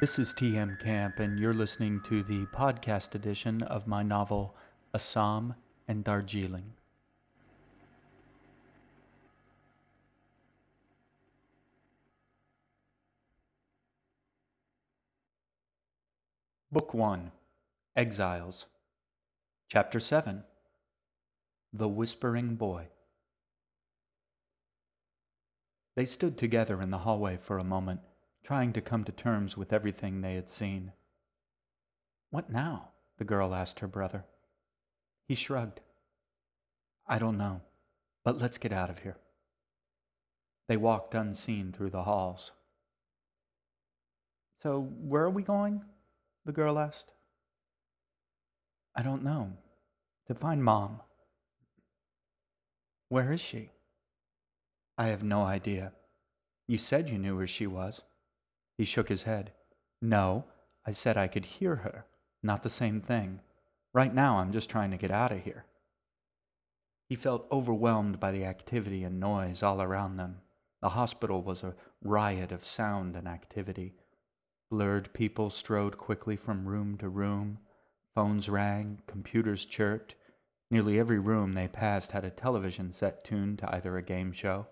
This is T.M. Camp, and you're listening to the podcast edition of my novel, Assam and Darjeeling. Book 1, Exiles. Chapter 7, The Whispering Boy. They stood together in the hallway for a moment, trying to come to terms with everything they had seen. "What now?" the girl asked her brother. He shrugged. "I don't know, but let's get out of here." They walked unseen through the halls. "So where are we going?" the girl asked. "I don't know. To find Mom." "Where is she?" "I have no idea. You said you knew where she was." He shook his head. "No, I said I could hear her. Not the same thing. Right now I'm just trying to get out of here." He felt overwhelmed by the activity and noise all around them. The hospital was a riot of sound and activity. Blurred people strode quickly from room to room. Phones rang, computers chirped. Nearly every room they passed had a television set tuned to either a game show,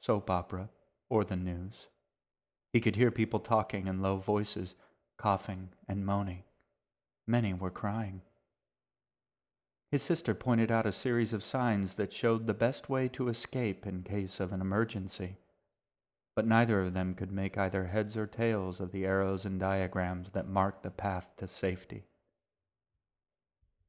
soap opera, or the news. He could hear people talking in low voices, coughing and moaning. Many were crying. His sister pointed out a series of signs that showed the best way to escape in case of an emergency, but neither of them could make either heads or tails of the arrows and diagrams that marked the path to safety.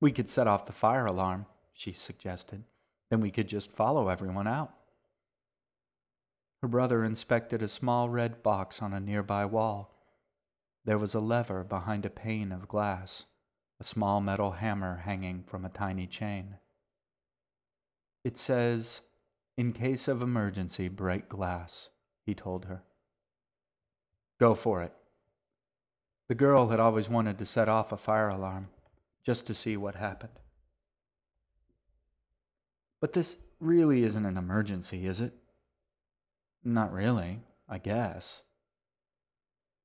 "We could set off the fire alarm," she suggested. "Then we could just follow everyone out." Her brother inspected a small red box on a nearby wall. There was a lever behind a pane of glass, a small metal hammer hanging from a tiny chain. "It says, 'In case of emergency, break glass,'" he told her. "Go for it." The girl had always wanted to set off a fire alarm, just to see what happened. "But this really isn't an emergency, is it?" "Not really, I guess."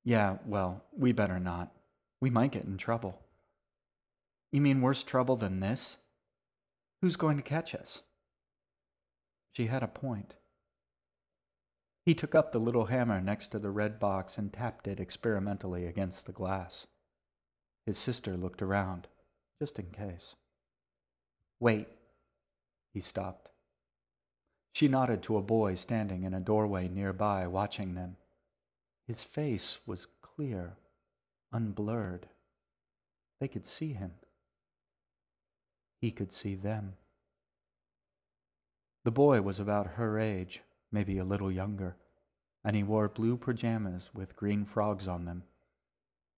"Yeah, well, we better not. We might get in trouble." "You mean worse trouble than this? Who's going to catch us?" She had a point. He took up the little hammer next to the red box and tapped it experimentally against the glass. His sister looked around, just in case. "Wait." He stopped. She nodded to a boy standing in a doorway nearby, watching them. His face was clear, unblurred. They could see him. He could see them. The boy was about her age, maybe a little younger, and he wore blue pajamas with green frogs on them.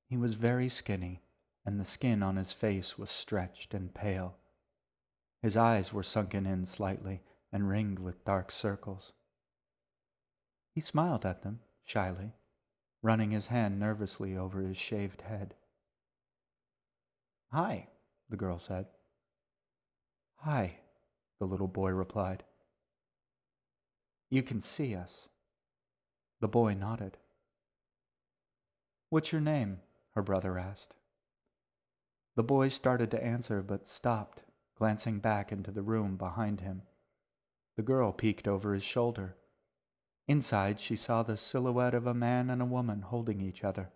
He was very skinny, and the skin on his face was stretched and pale. His eyes were sunken in slightly and ringed with dark circles. He smiled at them, shyly, running his hand nervously over his shaved head. "Hi," the girl said. "Hi," the little boy replied. "You can see us." The boy nodded. "What's your name?" her brother asked. The boy started to answer but stopped, glancing back into the room behind him. The girl peeked over his shoulder. Inside, she saw the silhouette of a man and a woman holding each other.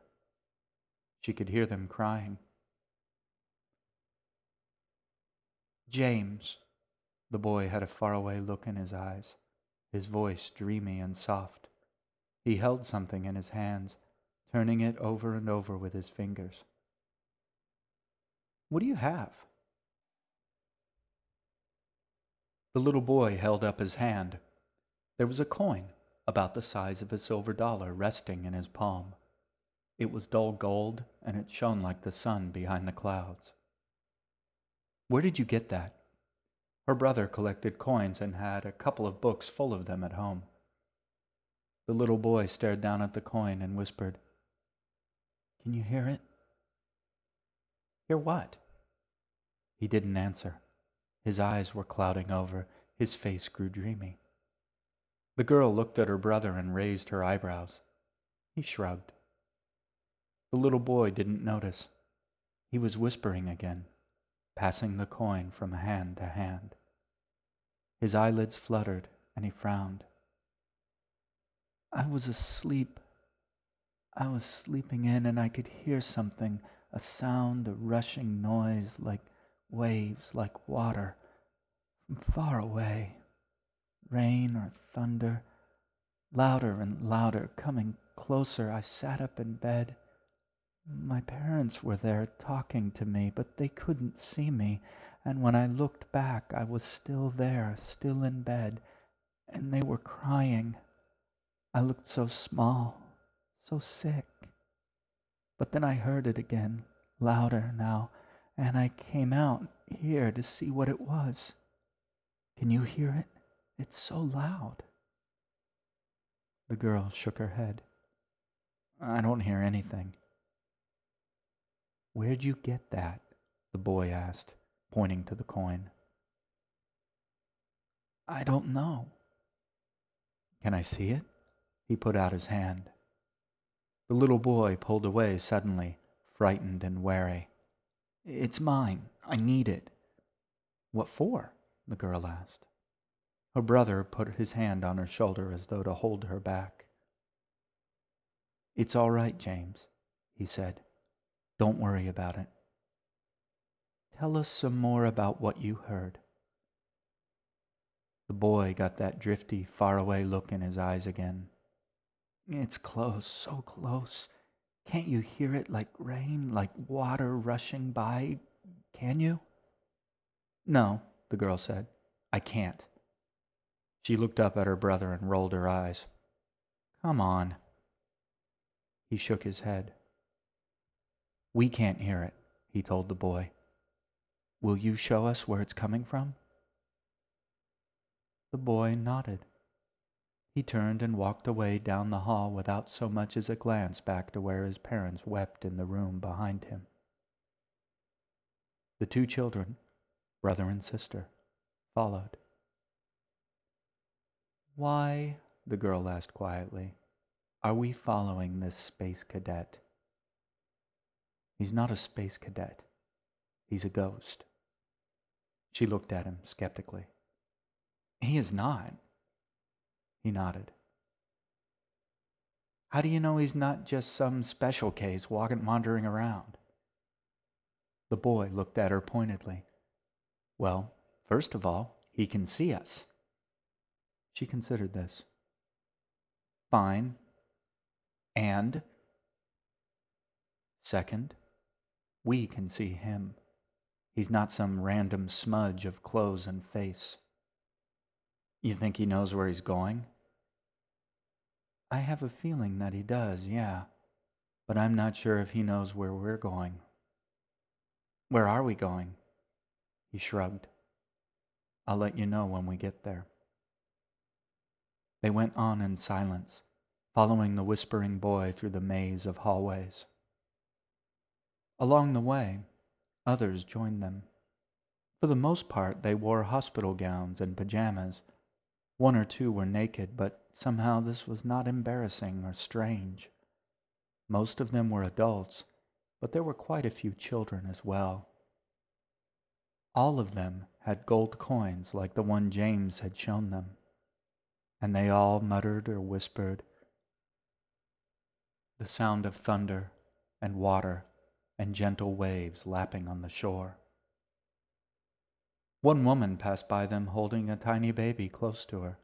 She could hear them crying. "James." The boy had a faraway look in his eyes, his voice dreamy and soft. He held something in his hands, turning it over and over with his fingers. "What do you have?" The little boy held up his hand. There was a coin, about the size of a silver dollar, resting in his palm. It was dull gold, and it shone like the sun behind the clouds. "Where did you get that?" Her brother collected coins and had a couple of books full of them at home. The little boy stared down at the coin and whispered, "Can you hear it?" "Hear what?" He didn't answer. His eyes were clouding over. His face grew dreamy. The girl looked at her brother and raised her eyebrows. He shrugged. The little boy didn't notice. He was whispering again, passing the coin from hand to hand. His eyelids fluttered, and he frowned. I was asleep. I was sleeping in, and I could hear something, a sound, a rushing noise, like waves, like water, from far away, rain or thunder, louder and louder, coming closer. I sat up in bed. My parents were there talking to me, but they couldn't see me, and when I looked back, I was still there, still in bed, and they were crying. I looked so small, so sick. But then I heard it again, louder now, and I came out here to see what it was. Can you hear it? It's so loud. The girl shook her head. I don't hear anything. Where'd you get that? The boy asked, pointing to the coin. I don't know. Can I see it? He put out his hand. The little boy pulled away suddenly, frightened and wary. It's mine. I need it. What for? The girl asked. Her brother put his hand on her shoulder as though to hold her back. It's all right, James, he said. Don't worry about it. Tell us some more about what you heard. The boy got that drifty, faraway look in his eyes again. It's close, so close. Can't you hear it like rain, like water rushing by? Can you? No, the girl said. I can't. She looked up at her brother and rolled her eyes. Come on. He shook his head. We can't hear it, he told the boy. Will you show us where it's coming from? The boy nodded. He turned and walked away down the hall without so much as a glance back to where his parents wept in the room behind him. The two children, brother and sister, followed. Why, the girl asked quietly, are we following this space cadet? He's not a space cadet. He's a ghost. She looked at him skeptically. He is not. He nodded. How do you know he's not just some special case wandering around? The boy looked at her pointedly. Well, first of all, he can see us. She considered this. Fine. And? Second? We can see him. He's not some random smudge of clothes and face. You think he knows where he's going? I have a feeling that he does, yeah. But I'm not sure if he knows where we're going. Where are we going? He shrugged. I'll let you know when we get there. They went on in silence, following the whispering boy through the maze of hallways. Along the way, others joined them. For the most part, they wore hospital gowns and pajamas. One or two were naked, but somehow this was not embarrassing or strange. Most of them were adults, but there were quite a few children as well. All of them had gold coins like the one James had shown them, and they all muttered or whispered. The sound of thunder and water and gentle waves lapping on the shore. One woman passed by them holding a tiny baby close to her.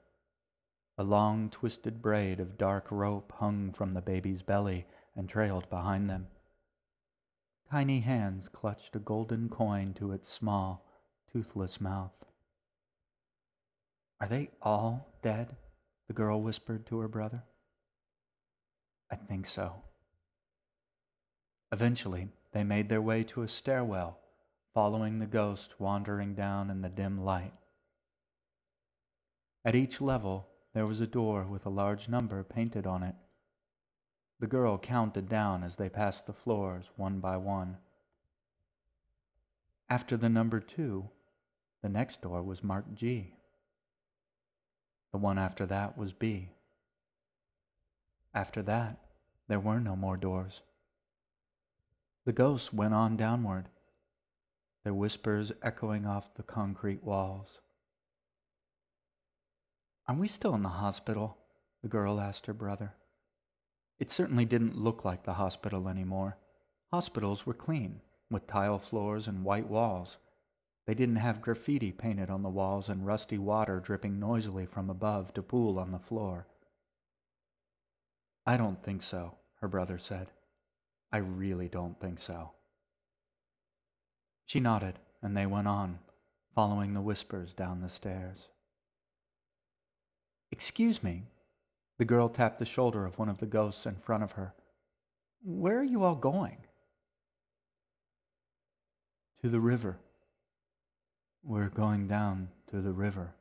A long, twisted braid of dark rope hung from the baby's belly and trailed behind them. Tiny hands clutched a golden coin to its small, toothless mouth. Are they all dead? The girl whispered to her brother. I think so. Eventually, they made their way to a stairwell, following the ghost wandering down in the dim light. At each level, there was a door with a large number painted on it. The girl counted down as they passed the floors one by one. After the number 2, the next door was marked G. The one after that was B. After that, there were no more doors. The ghosts went on downward, their whispers echoing off the concrete walls. "Are we still in the hospital?" the girl asked her brother. It certainly didn't look like the hospital anymore. Hospitals were clean, with tile floors and white walls. They didn't have graffiti painted on the walls and rusty water dripping noisily from above to pool on the floor. "I don't think so," her brother said. "I really don't think so." She nodded, and they went on, following the whispers down the stairs. "Excuse me," the girl tapped the shoulder of one of the ghosts in front of her. "Where are you all going?" "To the river. We're going down to the river."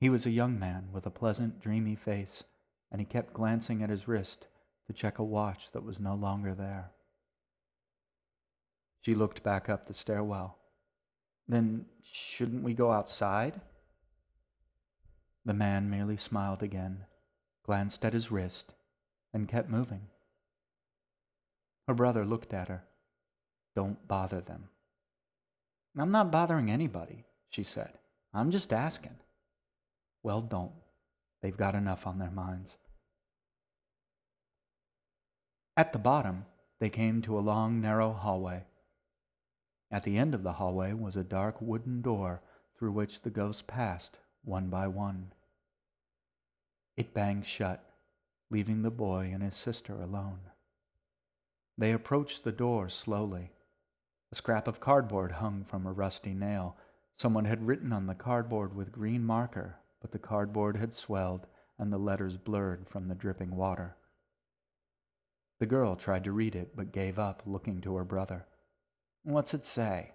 He was a young man with a pleasant, dreamy face, and he kept glancing at his wrist to check a watch that was no longer there. She looked back up the stairwell. "Then shouldn't we go outside?" The man merely smiled again, glanced at his wrist, and kept moving. Her brother looked at her. "Don't bother them." "I'm not bothering anybody," she said. "I'm just asking." "Well, don't. They've got enough on their minds." At the bottom, they came to a long, narrow hallway. At the end of the hallway was a dark wooden door through which the ghosts passed, one by one. It banged shut, leaving the boy and his sister alone. They approached the door slowly. A scrap of cardboard hung from a rusty nail. Someone had written on the cardboard with green marker, but the cardboard had swelled and the letters blurred from the dripping water. The girl tried to read it, but gave up, looking to her brother. "What's it say?"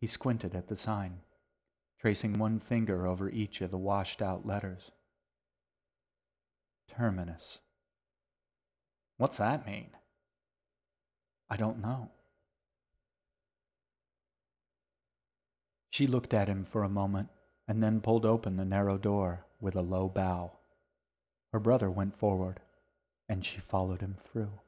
He squinted at the sign, tracing one finger over each of the washed-out letters. "Terminus." "What's that mean?" "I don't know." She looked at him for a moment, and then pulled open the narrow door with a low bow. Her brother went forward, and she followed him through.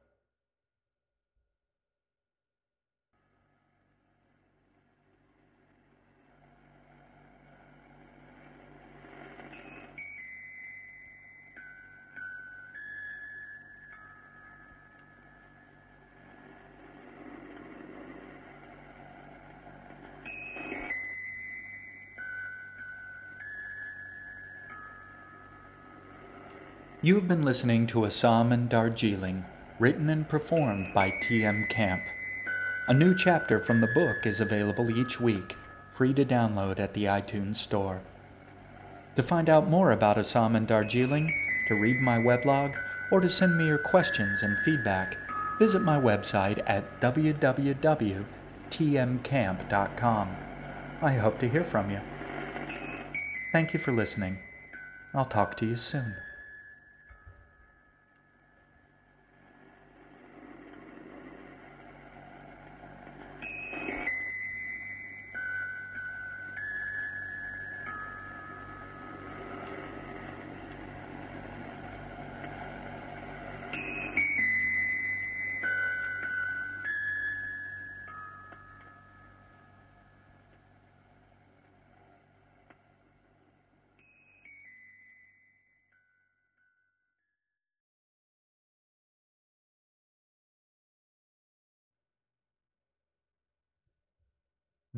You've been listening to Assam and Darjeeling, written and performed by T.M. Camp. A new chapter from the book is available each week, free to download at the iTunes Store. To find out more about Assam and Darjeeling, to read my weblog, or to send me your questions and feedback, visit my website at www.tmcamp.com. I hope to hear from you. Thank you for listening. I'll talk to you soon.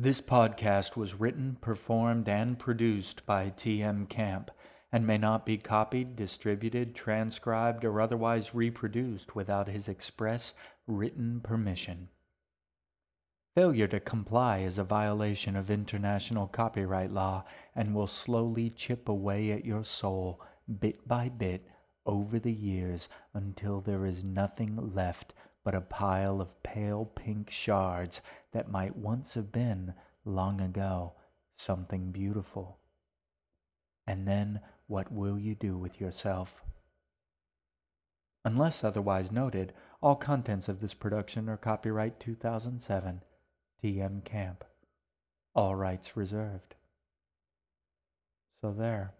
This podcast was written, performed, and produced by T.M. Camp, and may not be copied, distributed, transcribed, or otherwise reproduced without his express written permission. Failure to comply is a violation of international copyright law and will slowly chip away at your soul, bit by bit, over the years, until there is nothing left but a pile of pale pink shards that might once have been, long ago, something beautiful. And then, what will you do with yourself? Unless otherwise noted, all contents of this production are copyright 2007, T.M. Camp. All rights reserved. So there.